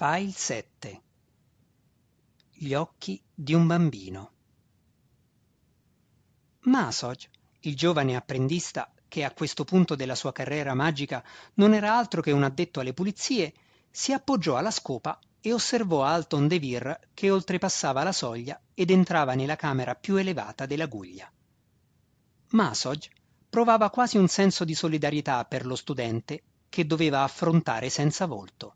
File 7. Gli occhi di un bambino. Masoj, il giovane apprendista che a questo punto della sua carriera magica non era altro che un addetto alle pulizie, si appoggiò alla scopa e osservò Alton DeVir che oltrepassava la soglia ed entrava nella camera più elevata dell'Aguglia. Masoj provava quasi un senso di solidarietà per lo studente che doveva affrontare senza volto.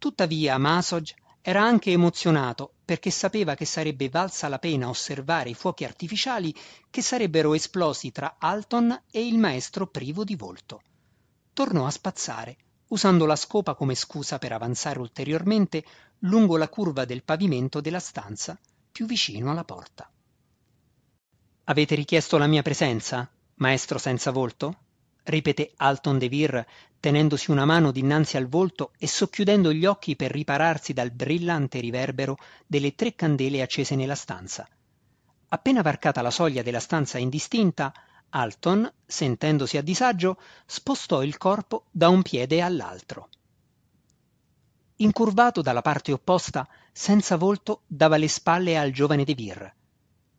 Tuttavia Masoj era anche emozionato perché sapeva che sarebbe valsa la pena osservare i fuochi artificiali che sarebbero esplosi tra Alton e il maestro privo di volto. Tornò a spazzare, usando la scopa come scusa per avanzare ulteriormente lungo la curva del pavimento della stanza più vicino alla porta. «Avete richiesto la mia presenza, maestro senza volto?» ripeté Alton DeVir, tenendosi una mano dinanzi al volto e socchiudendo gli occhi per ripararsi dal brillante riverbero delle 3 candele accese nella stanza. Appena varcata la soglia della stanza indistinta, Alton, sentendosi a disagio, spostò il corpo da un piede all'altro. Incurvato dalla parte opposta, senza volto dava le spalle al giovane DeVir.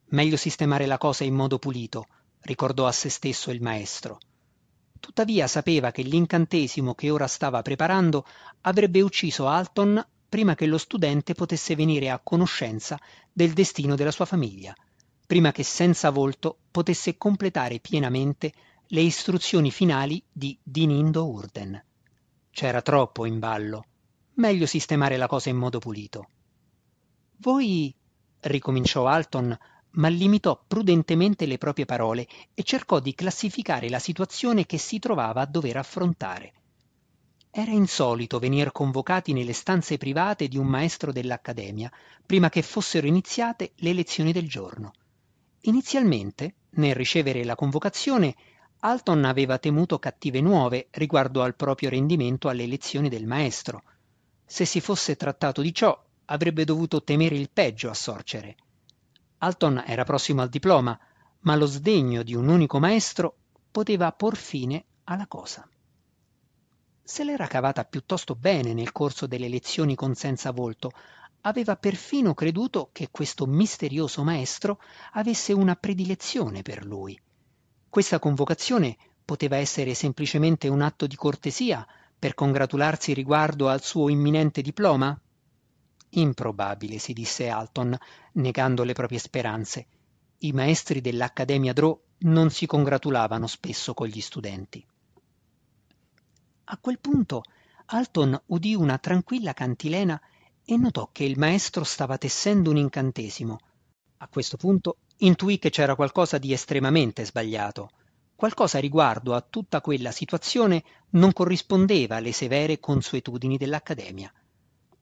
Meglio sistemare la cosa in modo pulito, ricordò a se stesso il maestro. Tuttavia sapeva che l'incantesimo che ora stava preparando avrebbe ucciso Alton prima che lo studente potesse venire a conoscenza del destino della sua famiglia, prima che senza volto potesse completare pienamente le istruzioni finali di Dinindo Urden. C'era troppo in ballo, meglio sistemare la cosa in modo pulito. «Voi», ricominciò Alton, ma limitò prudentemente le proprie parole e cercò di classificare la situazione che si trovava a dover affrontare. Era insolito venir convocati nelle stanze private di un maestro dell'accademia prima che fossero iniziate le lezioni del giorno. Inizialmente, nel ricevere la convocazione, Alton aveva temuto cattive nuove riguardo al proprio rendimento alle lezioni del maestro. Se si fosse trattato di ciò, avrebbe dovuto temere il peggio a sorgere. Alton era prossimo al diploma, ma lo sdegno di un unico maestro poteva por fine alla cosa. Se l'era cavata piuttosto bene nel corso delle lezioni con senza volto, aveva perfino creduto che questo misterioso maestro avesse una predilezione per lui. Questa convocazione poteva essere semplicemente un atto di cortesia per congratularsi riguardo al suo imminente diploma? Improbabile, si disse Alton, negando le proprie speranze. I maestri dell'Accademia Drow non si congratulavano spesso con gli studenti. A quel punto Alton udì una tranquilla cantilena e notò che il maestro stava tessendo un incantesimo. A questo punto intuì che c'era qualcosa di estremamente sbagliato. Qualcosa riguardo a tutta quella situazione non corrispondeva alle severe consuetudini dell'Accademia.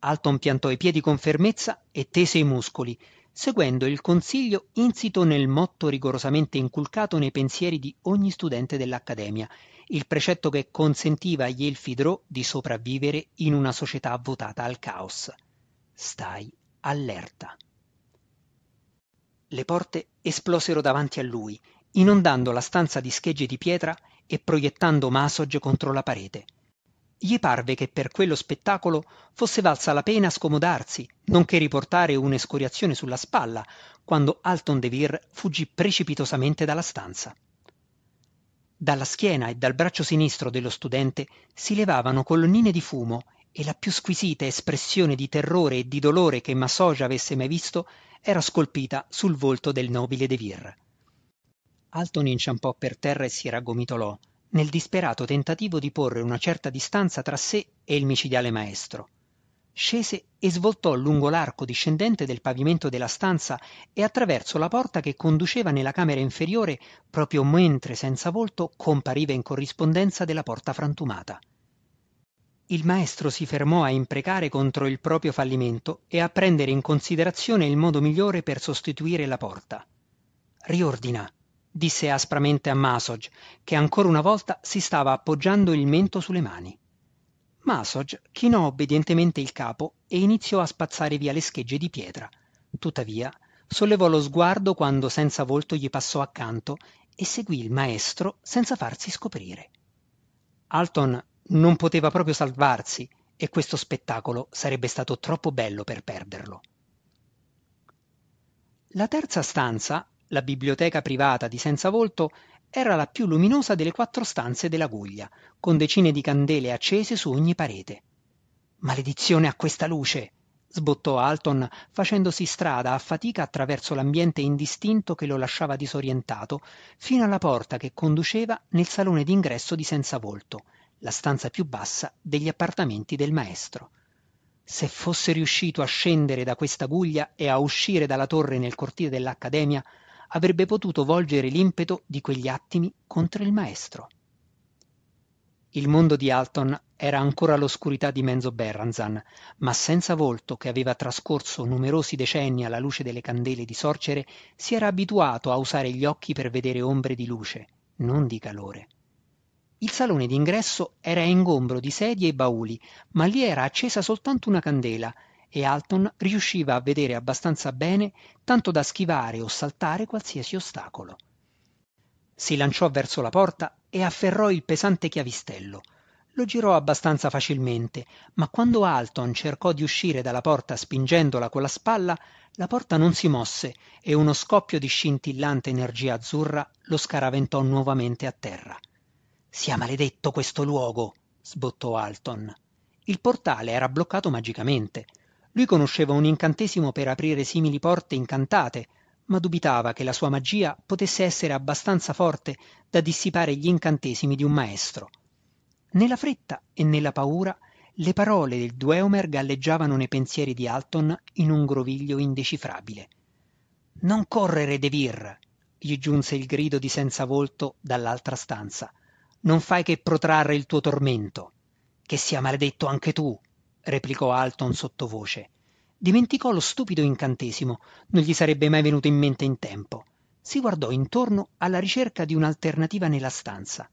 Alton piantò i piedi con fermezza e tese i muscoli, seguendo il consiglio insito nel motto rigorosamente inculcato nei pensieri di ogni studente dell'Accademia, il precetto che consentiva agli elfi Drow di sopravvivere in una società votata al caos. Stai allerta. Le porte esplosero davanti a lui, inondando la stanza di schegge di pietra e proiettando Masoj contro la parete. Gli parve che per quello spettacolo fosse valsa la pena scomodarsi, nonché riportare un'escoriazione sulla spalla, quando Alton DeVir fuggì precipitosamente dalla stanza. Dalla schiena e dal braccio sinistro dello studente si levavano colonnine di fumo e la più squisita espressione di terrore e di dolore che Masoj avesse mai visto era scolpita sul volto del nobile DeVir. Alton inciampò per terra e si raggomitolò, nel disperato tentativo di porre una certa distanza tra sé e il micidiale maestro. Scese e svoltò lungo l'arco discendente del pavimento della stanza e attraverso la porta che conduceva nella camera inferiore proprio mentre senza volto compariva in corrispondenza della porta frantumata. Il maestro si fermò a imprecare contro il proprio fallimento e a prendere in considerazione il modo migliore per sostituire la porta. «Riordina», disse aspramente a Masoj, che ancora una volta si stava appoggiando il mento sulle mani. Masoj chinò obbedientemente il capo e iniziò a spazzare via le schegge di pietra. Tuttavia, sollevò lo sguardo quando senza volto gli passò accanto e seguì il maestro senza farsi scoprire. Alton non poteva proprio salvarsi e questo spettacolo sarebbe stato troppo bello per perderlo. La terza stanza, la biblioteca privata di Senza Volto, era la più luminosa delle 4 stanze della Guglia, con decine di candele accese su ogni parete. «Maledizione a questa luce!» sbottò Alton, facendosi strada a fatica attraverso l'ambiente indistinto che lo lasciava disorientato, fino alla porta che conduceva nel salone d'ingresso di Senza Volto, la stanza più bassa degli appartamenti del maestro. Se fosse riuscito a scendere da questa guglia e a uscire dalla torre nel cortile dell'Accademia, avrebbe potuto volgere l'impeto di quegli attimi contro il maestro. Il mondo di Alton era ancora l'oscurità di Menzoberranzan, ma Senza Volto, che aveva trascorso numerosi decenni alla luce delle candele di sorcere, si era abituato a usare gli occhi per vedere ombre di luce, non di calore. Il salone d'ingresso era ingombro di sedie e bauli, ma lì era accesa soltanto una candela, e Alton riusciva a vedere abbastanza bene tanto da schivare o saltare qualsiasi ostacolo. Si lanciò verso la porta e afferrò il pesante chiavistello. Lo girò abbastanza facilmente, ma quando Alton cercò di uscire dalla porta spingendola con la spalla, la porta non si mosse e uno scoppio di scintillante energia azzurra lo scaraventò nuovamente a terra. «Sia maledetto questo luogo!» sbottò Alton. Il portale era bloccato magicamente. Lui conosceva un incantesimo per aprire simili porte incantate, ma dubitava che la sua magia potesse essere abbastanza forte da dissipare gli incantesimi di un maestro. Nella fretta e nella paura, le parole del Dueomer galleggiavano nei pensieri di Alton in un groviglio indecifrabile. «Non correre, DeVir!» gli giunse il grido di Senza Volto dall'altra stanza. «Non fai che protrarre il tuo tormento!» «Che sia maledetto anche tu!» replicò Alton sottovoce. Dimenticò lo stupido incantesimo, non gli sarebbe mai venuto in mente in tempo. Si guardò intorno alla ricerca di un'alternativa nella stanza.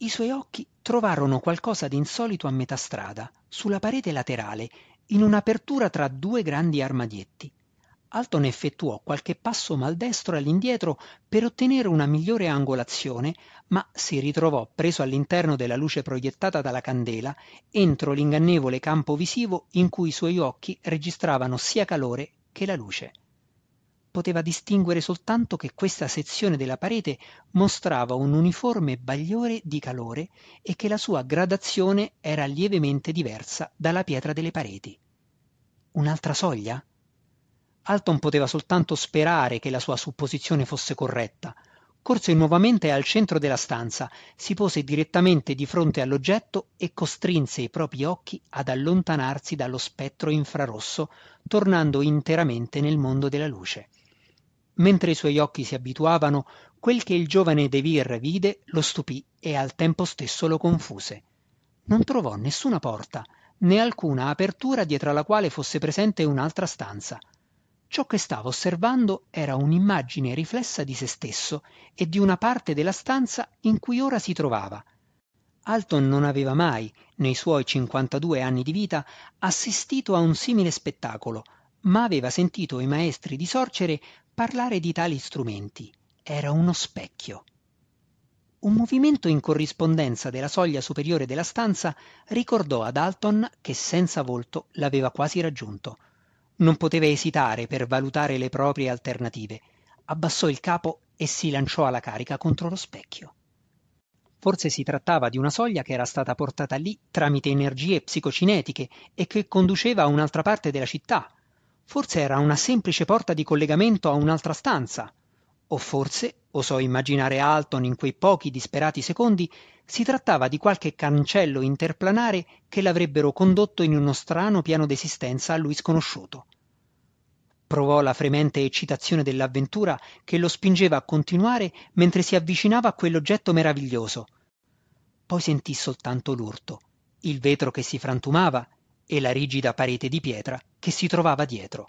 I suoi occhi trovarono qualcosa di insolito a metà strada, sulla parete laterale, in un'apertura tra 2 grandi armadietti. Alton effettuò qualche passo maldestro all'indietro per ottenere una migliore angolazione, ma si ritrovò preso all'interno della luce proiettata dalla candela, entro l'ingannevole campo visivo in cui i suoi occhi registravano sia calore che la luce. Poteva distinguere soltanto che questa sezione della parete mostrava un uniforme bagliore di calore e che la sua gradazione era lievemente diversa dalla pietra delle pareti. Un'altra soglia? Alton poteva soltanto sperare che la sua supposizione fosse corretta. Corse nuovamente al centro della stanza, si pose direttamente di fronte all'oggetto e costrinse i propri occhi ad allontanarsi dallo spettro infrarosso, tornando interamente nel mondo della luce. Mentre i suoi occhi si abituavano, quel che il giovane DeVir vide lo stupì e al tempo stesso lo confuse. Non trovò nessuna porta, né alcuna apertura dietro alla quale fosse presente un'altra stanza. Ciò che stava osservando era un'immagine riflessa di se stesso e di una parte della stanza in cui ora si trovava. Alton non aveva mai, nei suoi 52 anni di vita, assistito a un simile spettacolo, ma aveva sentito i maestri di sorcere parlare di tali strumenti. Era uno specchio. Un movimento in corrispondenza della soglia superiore della stanza ricordò ad Alton che Senza Volto l'aveva quasi raggiunto. Non poteva esitare per valutare le proprie alternative. Abbassò il capo e si lanciò alla carica contro lo specchio. Forse si trattava di una soglia che era stata portata lì tramite energie psicocinetiche e che conduceva a un'altra parte della città. Forse era una semplice porta di collegamento a un'altra stanza. O forse, osò immaginare Alton in quei pochi disperati secondi, si trattava di qualche cancello interplanare che l'avrebbero condotto in uno strano piano d'esistenza a lui sconosciuto. Provò la fremente eccitazione dell'avventura che lo spingeva a continuare mentre si avvicinava a quell'oggetto meraviglioso. Poi sentì soltanto l'urto, il vetro che si frantumava e la rigida parete di pietra che si trovava dietro.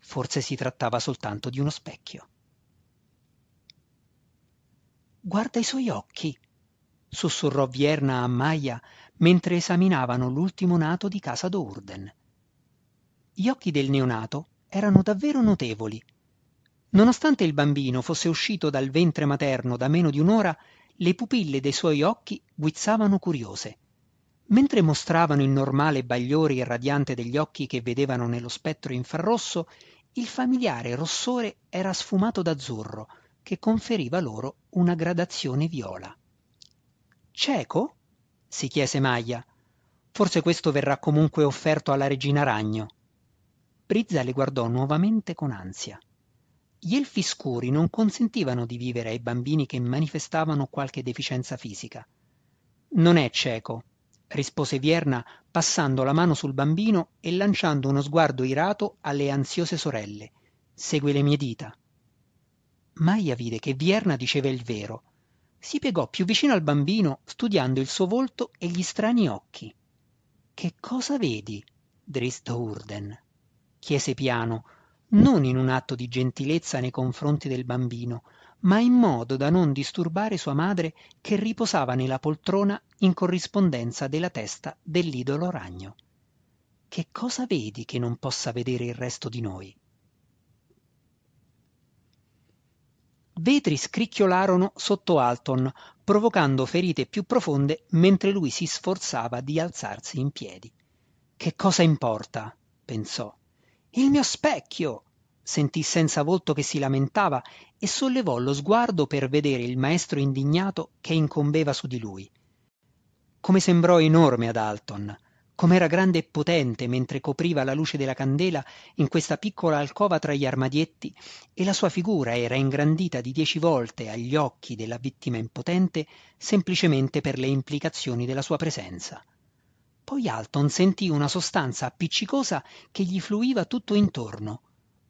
Forse si trattava soltanto di uno specchio. «Guarda i suoi occhi!» sussurrò Vierna a Maia mentre esaminavano l'ultimo nato di Casa Do'Urden. Gli occhi del neonato erano davvero notevoli. Nonostante il bambino fosse uscito dal ventre materno da meno di un'ora, le pupille dei suoi occhi guizzavano curiose. Mentre mostravano il normale bagliore irradiante degli occhi che vedevano nello spettro infrarosso, il familiare rossore era sfumato d'azzurro, che conferiva loro una gradazione viola. «Cieco?» si chiese Maia. «Forse questo verrà comunque offerto alla regina Ragno». Briza le guardò nuovamente con ansia. Gli elfi scuri non consentivano di vivere ai bambini che manifestavano qualche deficienza fisica. «Non è cieco», rispose Vierna, passando la mano sul bambino e lanciando uno sguardo irato alle ansiose sorelle. «Segue le mie dita». Maia vide che Vierna diceva il vero. Si piegò più vicino al bambino, studiando il suo volto e gli strani occhi. «Che cosa vedi, Drizzt Do'Urden?» chiese piano, non in un atto di gentilezza nei confronti del bambino, ma in modo da non disturbare sua madre che riposava nella poltrona in corrispondenza della testa dell'idolo ragno. «Che cosa vedi che non possa vedere il resto di noi?» Vetri scricchiolarono sotto Alton, provocando ferite più profonde mentre lui si sforzava di alzarsi in piedi. «Che cosa importa?» pensò. «Il mio specchio!» sentì senza volto che si lamentava e sollevò lo sguardo per vedere il maestro indignato che incombeva su di lui. Come sembrò enorme ad Alton, com'era grande e potente mentre copriva la luce della candela in questa piccola alcova tra gli armadietti, e la sua figura era ingrandita di 10 volte agli occhi della vittima impotente semplicemente per le implicazioni della sua presenza. Poi Alton sentì una sostanza appiccicosa che gli fluiva tutto intorno.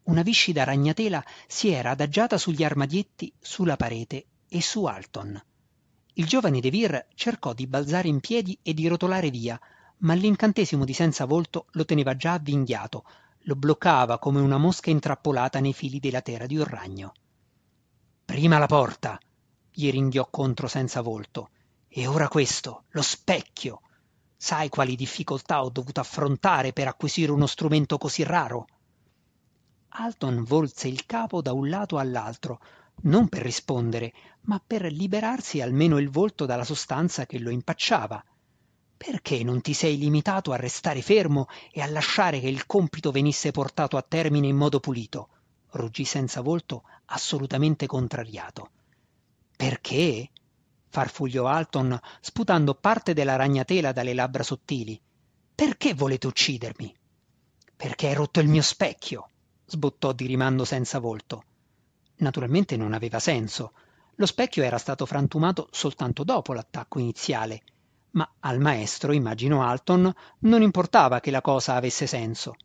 Una viscida ragnatela si era adagiata sugli armadietti, sulla parete e su Alton. Il giovane DeVir cercò di balzare in piedi e di rotolare via, ma l'incantesimo di senza volto lo teneva già avvinghiato, lo bloccava come una mosca intrappolata nei fili della tela di un ragno. «Prima la porta!» gli ringhiò contro senza volto. «E ora questo, lo specchio! Sai quali difficoltà ho dovuto affrontare per acquisire uno strumento così raro?» Alton volse il capo da un lato all'altro, non per rispondere, ma per liberarsi almeno il volto dalla sostanza che lo impacciava. «Perché non ti sei limitato a restare fermo e a lasciare che il compito venisse portato a termine in modo pulito?» ruggì senza volto, assolutamente contrariato. «Perché?» farfugliò Alton, sputando parte della ragnatela dalle labbra sottili. «Perché volete uccidermi?» «Perché hai rotto il mio specchio!» sbottò di rimando senza volto. Naturalmente non aveva senso. Lo specchio era stato frantumato soltanto dopo l'attacco iniziale. Ma al maestro, immaginò Alton, non importava che la cosa avesse senso.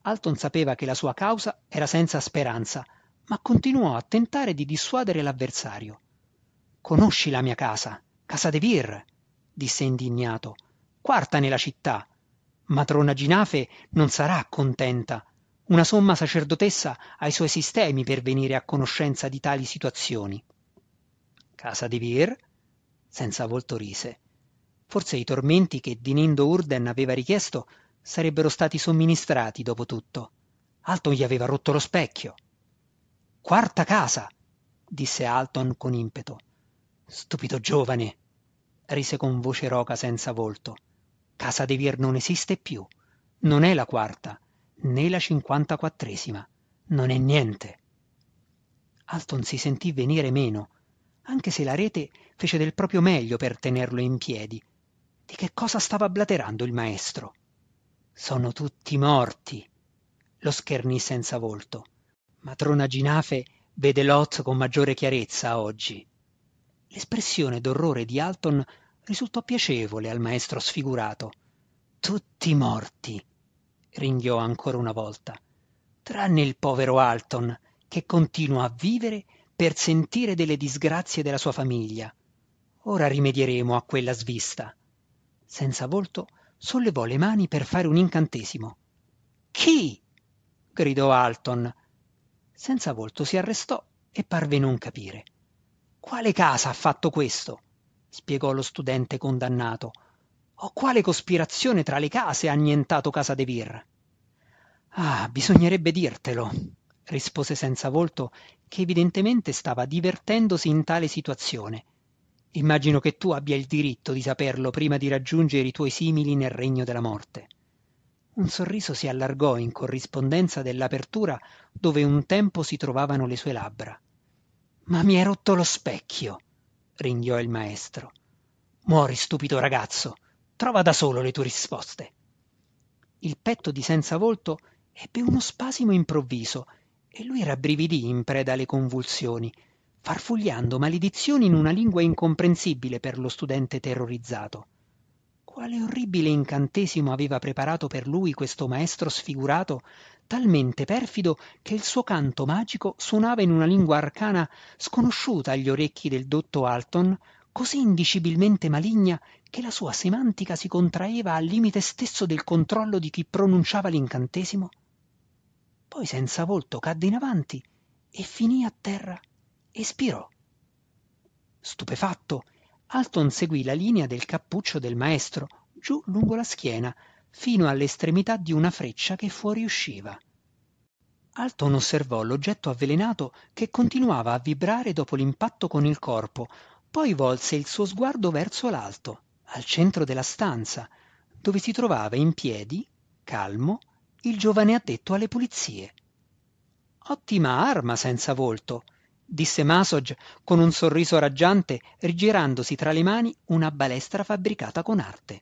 Alton sapeva che la sua causa era senza speranza, ma continuò a tentare di dissuadere l'avversario. «Conosci la mia casa, Casa DeVir», disse indignato, «quarta nella città. Matrona Ginafae non sarà contenta. Una somma sacerdotessa ha i suoi sistemi per venire a conoscenza di tali situazioni». «Casa DeVir?» senza volto rise. Forse i tormenti che Dinindo Urden aveva richiesto sarebbero stati somministrati dopo tutto. Alton gli aveva rotto lo specchio. «Quarta casa!» disse Alton con impeto. «Stupido giovane!» rise con voce roca senza volto. «Casa DeVir non esiste più. Non è la quarta, né la 54ª. Non è niente!» Alton si sentì venire meno, anche se la rete fece del proprio meglio per tenerlo in piedi. Di che cosa stava blaterando il maestro? «Sono tutti morti», lo schernì senza volto. «Matrona Ginafae vede Lolth con maggiore chiarezza oggi». L'espressione d'orrore di Alton risultò piacevole al maestro sfigurato. «Tutti morti», ringhiò ancora una volta, «tranne il povero Alton, che continua a vivere per sentire delle disgrazie della sua famiglia. Ora rimedieremo a quella svista». Senza volto sollevò le mani per fare un incantesimo. «Chi?» gridò Alton. Senza volto si arrestò e parve non capire. «Quale casa ha fatto questo?» spiegò lo studente condannato. «O quale cospirazione tra le case ha annientato Casa DeVir?» «Ah, bisognerebbe dirtelo», rispose senza volto, che evidentemente stava divertendosi in tale situazione. Immagino che tu abbia il diritto di saperlo prima di raggiungere i tuoi simili nel regno della morte. Un sorriso si allargò in corrispondenza dell'apertura dove un tempo si trovavano le sue labbra. «Ma mi hai rotto lo specchio!» ringhiò il maestro. «Muori, stupido ragazzo! Trova da solo le tue risposte!» Il petto di Senza Volto ebbe uno spasimo improvviso e lui rabbrividì in preda alle convulsioni, farfugliando maledizioni in una lingua incomprensibile per lo studente terrorizzato. Quale orribile incantesimo aveva preparato per lui questo maestro sfigurato, talmente perfido che il suo canto magico suonava in una lingua arcana sconosciuta agli orecchi del dotto Alton, così indicibilmente maligna che la sua semantica si contraeva al limite stesso del controllo di chi pronunciava l'incantesimo? Poi Senza Volto cadde in avanti e finì a terra. Espirò. Stupefatto, Alton seguì la linea del cappuccio del maestro giù lungo la schiena fino all'estremità di una freccia che fuoriusciva. Alton osservò l'oggetto avvelenato che continuava a vibrare dopo l'impatto con il corpo, poi volse il suo sguardo verso l'alto, al centro della stanza, dove si trovava in piedi, calmo, il giovane addetto alle pulizie. «Ottima arma, Senza Volto!» disse Masoj con un sorriso raggiante, rigirandosi tra le mani una balestra fabbricata con arte.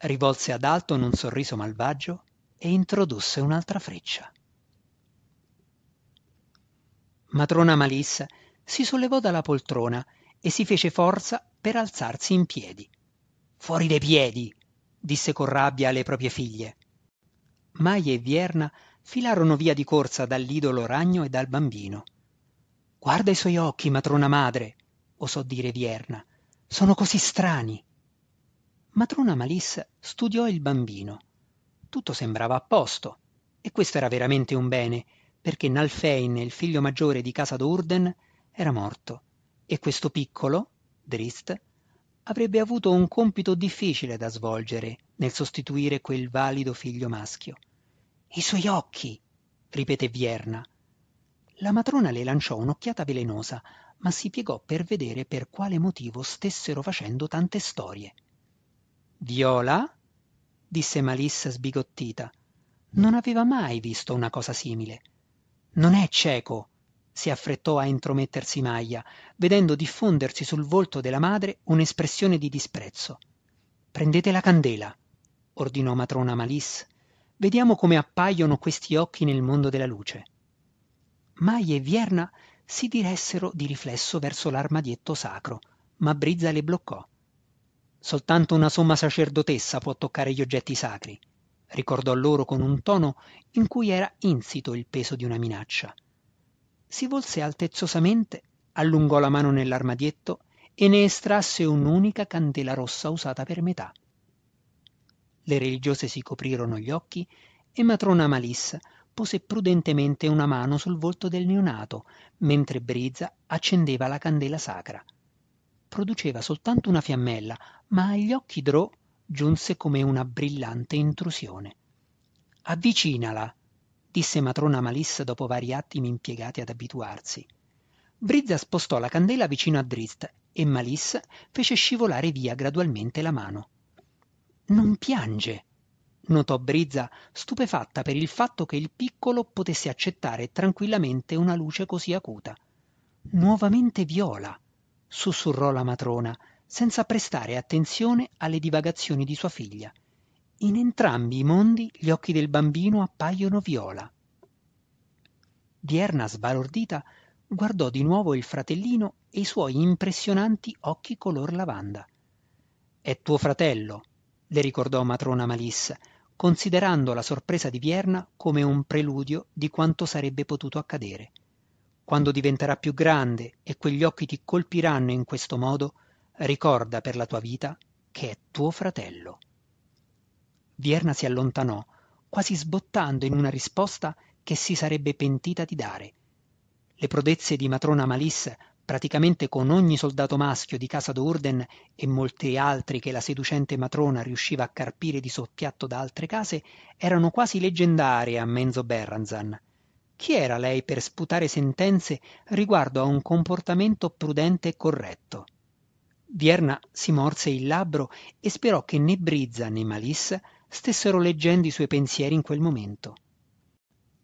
Rivolse ad Alton un sorriso malvagio e introdusse un'altra freccia. Matrona Malice si sollevò dalla poltrona e si fece forza per alzarsi in piedi. «Fuori dei piedi!» disse con rabbia alle proprie figlie. Maia e Vierna filarono via di corsa dall'idolo ragno e dal bambino. «Guarda i suoi occhi, matrona madre!» osò dire Vierna. «Sono così strani!» Matrona Malice studiò il bambino. Tutto sembrava a posto, e questo era veramente un bene, perché Nalfein, il figlio maggiore di Casa Do'Urden, era morto, e questo piccolo, Drizzt, avrebbe avuto un compito difficile da svolgere nel sostituire quel valido figlio maschio. «I suoi occhi!» ripeté Vierna. La matrona le lanciò un'occhiata velenosa, ma si piegò per vedere per quale motivo stessero facendo tante storie. «Viola?» disse Malice sbigottita. Non aveva mai visto una cosa simile. «Non è cieco!» si affrettò a intromettersi Maia, vedendo diffondersi sul volto della madre un'espressione di disprezzo. «Prendete la candela!» ordinò matrona Malice. «Vediamo come appaiono questi occhi nel mondo della luce». Maia e Vierna si diressero di riflesso verso l'armadietto sacro, ma Briza le bloccò. «Soltanto una somma sacerdotessa può toccare gli oggetti sacri», ricordò loro con un tono in cui era insito il peso di una minaccia. Si volse altezzosamente, allungò la mano nell'armadietto e ne estrasse un'unica candela rossa usata per metà. Le religiose si coprirono gli occhi e matrona Malice pose prudentemente una mano sul volto del neonato, mentre Briza accendeva la candela sacra. Produceva soltanto una fiammella, ma agli occhi Drò giunse come una brillante intrusione. «Avvicinala!» disse matrona Malice dopo vari attimi impiegati ad abituarsi. Briza spostò la candela vicino a Drizzt e Malice fece scivolare via gradualmente la mano. «Non piange!» notò Briza, stupefatta per il fatto che il piccolo potesse accettare tranquillamente una luce così acuta. «Nuovamente Viola», sussurrò la matrona, senza prestare attenzione alle divagazioni di sua figlia. «In entrambi i mondi gli occhi del bambino appaiono viola». Vierna, sbalordita, guardò di nuovo il fratellino e i suoi impressionanti occhi color lavanda. «È tuo fratello», le ricordò matrona Malice, considerando la sorpresa di Vierna come un preludio di quanto sarebbe potuto accadere. «Quando diventerà più grande e quegli occhi ti colpiranno in questo modo, ricorda per la tua vita che è tuo fratello». Vierna si allontanò, quasi sbottando in una risposta che si sarebbe pentita di dare. Le prodezze di matrona Malice, praticamente con ogni soldato maschio di Casa Do'Urden e molti altri che la seducente matrona riusciva a carpire di soppiatto da altre case, erano quasi leggendarie a Menzoberranzan. Chi era lei per sputare sentenze riguardo a un comportamento prudente e corretto? Vierna si morse il labbro e sperò che né Briza né Malice stessero leggendo i suoi pensieri in quel momento.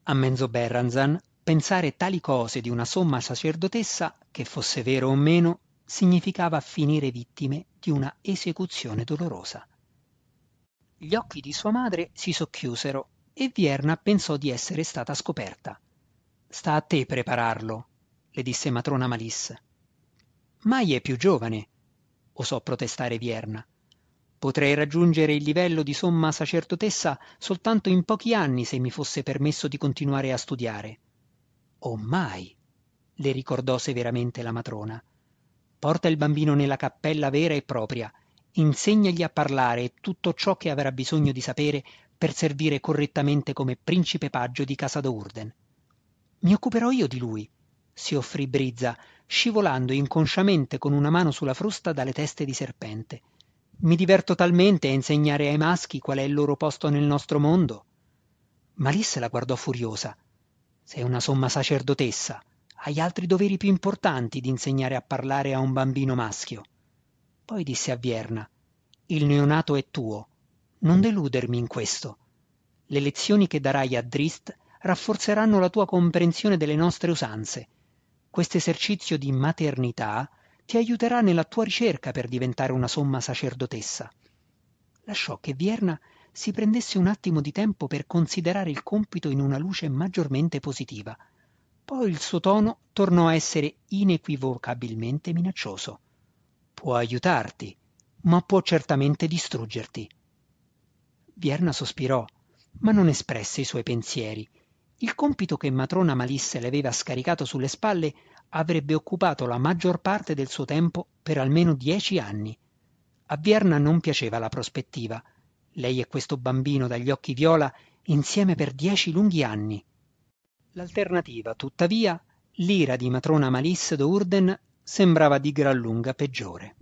A Menzoberranzan pensare tali cose di una somma sacerdotessa, che fosse vero o meno, significava finire vittime di una esecuzione dolorosa. Gli occhi di sua madre si socchiusero e Vierna pensò di essere stata scoperta. «Sta a te prepararlo», le disse Matrona Malice. «Maia è più giovane», osò protestare Vierna. «Potrei raggiungere il livello di somma sacerdotessa soltanto in pochi anni se mi fosse permesso di continuare a studiare». «Oh mai», le ricordò severamente la matrona. «Porta il bambino nella cappella vera e propria, insegnagli a parlare tutto ciò che avrà bisogno di sapere per servire correttamente come principe paggio di Casa Do'Urden. Mi occuperò io di lui», si offrì Briza, scivolando inconsciamente con una mano sulla frusta dalle teste di serpente. «Mi diverto talmente a insegnare ai maschi qual è il loro posto nel nostro mondo». Malice la guardò furiosa. «Sei una somma sacerdotessa. Hai altri doveri più importanti di insegnare a parlare a un bambino maschio». Poi disse a Vierna: «Il neonato è tuo. Non deludermi in questo. Le lezioni che darai a Drizzt rafforzeranno la tua comprensione delle nostre usanze. Questo esercizio di maternità ti aiuterà nella tua ricerca per diventare una somma sacerdotessa». Lasciò che Vierna si prendesse un attimo di tempo per considerare il compito in una luce maggiormente positiva. Poi il suo tono tornò a essere inequivocabilmente minaccioso. «Può aiutarti, ma può certamente distruggerti». Vierna sospirò, ma non espresse i suoi pensieri. Il compito che Matrona Malice le aveva scaricato sulle spalle avrebbe occupato la maggior parte del suo tempo per almeno 10 anni. A Vierna non piaceva la prospettiva. Lei e questo bambino dagli occhi viola insieme per 10 lunghi anni. L'alternativa, tuttavia, l'ira di Matrona Malice Do'Urden sembrava di gran lunga peggiore.